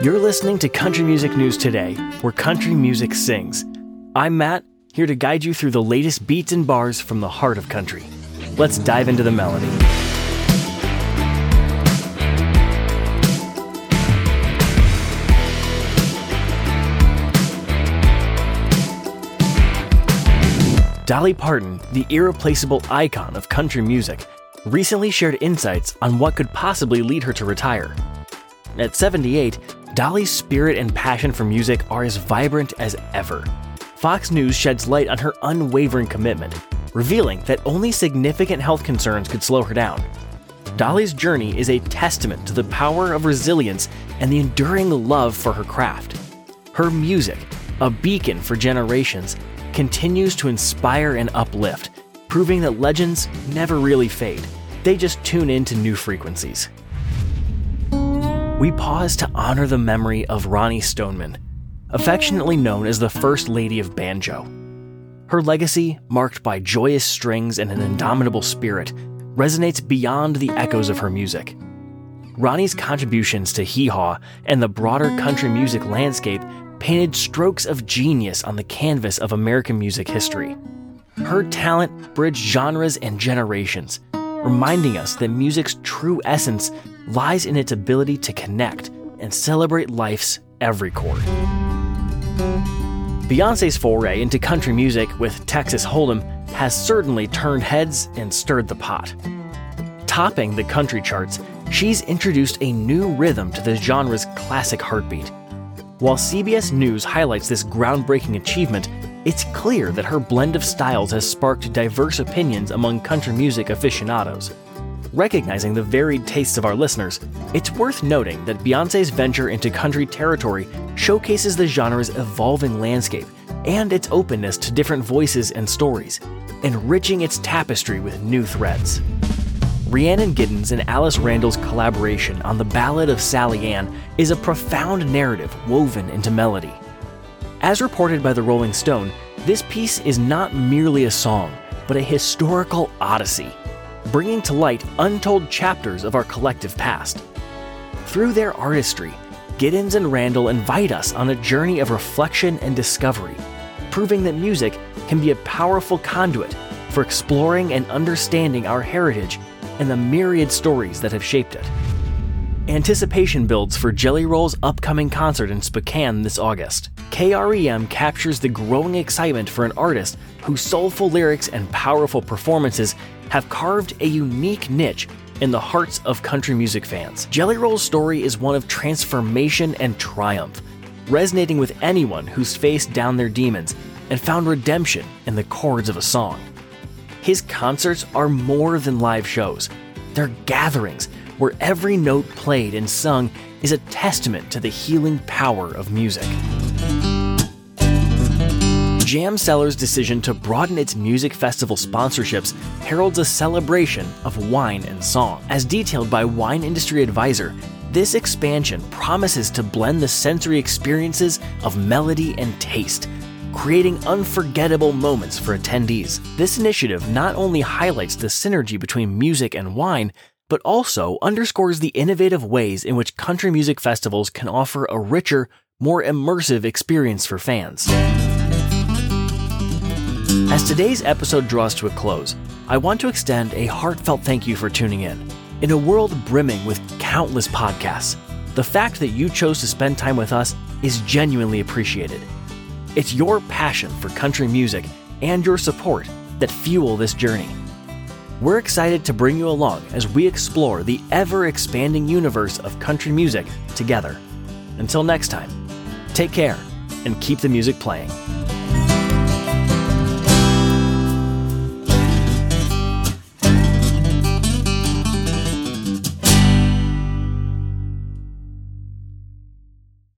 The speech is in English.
You're listening to Country Music News Today, where country music sings. I'm Matt, here to guide you through the latest beats and bars from the heart of country. Let's dive into the melody. Dolly Parton, the irreplaceable icon of country music, recently shared insights on what could possibly lead her to retire. At 78, Dolly's spirit and passion for music are as vibrant as ever. Fox News sheds light on her unwavering commitment, revealing that only significant health concerns could slow her down. Dolly's journey is a testament to the power of resilience and the enduring love for her craft. Her music, a beacon for generations, continues to inspire and uplift, proving that legends never really fade. They just tune into new frequencies. We pause to honor the memory of Roni Stoneman, affectionately known as the First Lady of Banjo. Her legacy, marked by joyous strings and an indomitable spirit, resonates beyond the echoes of her music. Roni's contributions to Hee Haw and the broader country music landscape painted strokes of genius on the canvas of American music history. Her talent bridged genres and generations, reminding us that music's true essence lies in its ability to connect and celebrate life's every chord. Beyoncé's foray into country music with Texas Hold'em has certainly turned heads and stirred the pot. Topping the country charts, she's introduced a new rhythm to the genre's classic heartbeat. While CBS News highlights this groundbreaking achievement, it's clear that her blend of styles has sparked diverse opinions among country music aficionados. Recognizing the varied tastes of our listeners, it's worth noting that Beyoncé's venture into country territory showcases the genre's evolving landscape and its openness to different voices and stories, enriching its tapestry with new threads. Rhiannon Giddens and Alice Randall's collaboration on The Ballad of Sally Ann is a profound narrative woven into melody. As reported by The Rolling Stone, this piece is not merely a song, but a historical odyssey, bringing to light untold chapters of our collective past. Through their artistry, Giddens and Randall invite us on a journey of reflection and discovery, proving that music can be a powerful conduit for exploring and understanding our heritage and the myriad stories that have shaped it. Anticipation builds for Jelly Roll's upcoming concert in Spokane this August. KREM captures the growing excitement for an artist whose soulful lyrics and powerful performances have carved a unique niche in the hearts of country music fans. Jelly Roll's story is one of transformation and triumph, resonating with anyone who's faced down their demons and found redemption in the chords of a song. His concerts are more than live shows. They're gatherings where every note played and sung is a testament to the healing power of music. JaM Cellars' decision to broaden its music festival sponsorships heralds a celebration of wine and song. As detailed by Wine Industry Advisor, this expansion promises to blend the sensory experiences of melody and taste, creating unforgettable moments for attendees. This initiative not only highlights the synergy between music and wine, but also underscores the innovative ways in which country music festivals can offer a richer, more immersive experience for fans. As today's episode draws to a close, I want to extend a heartfelt thank you for tuning in. In a world brimming with countless podcasts, the fact that you chose to spend time with us is genuinely appreciated. It's your passion for country music and your support that fuel this journey. We're excited to bring you along as we explore the ever-expanding universe of country music together. Until next time, take care and keep the music playing.